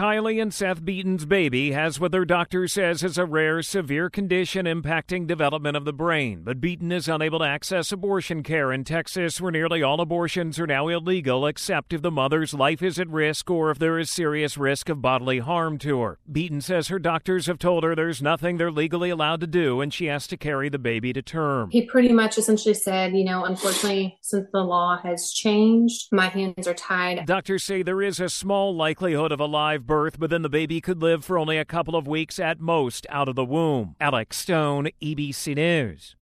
Kylie and Seth Beaton's baby has what their doctor says is a rare, severe condition impacting development of the brain. But Beaton is unable to access abortion care in Texas, where nearly all abortions are now illegal except if the mother's life is at risk or if there is serious risk of bodily harm to her. Beaton says her doctors have told her there's nothing they're legally allowed to do, and she has to carry the baby to term. He pretty much essentially said, unfortunately, since the law has changed, my hands are tied. Doctors say there is a small likelihood of a live birth, but then the baby could live for only a couple of weeks at most out of the womb. Alex Stone, ABC News.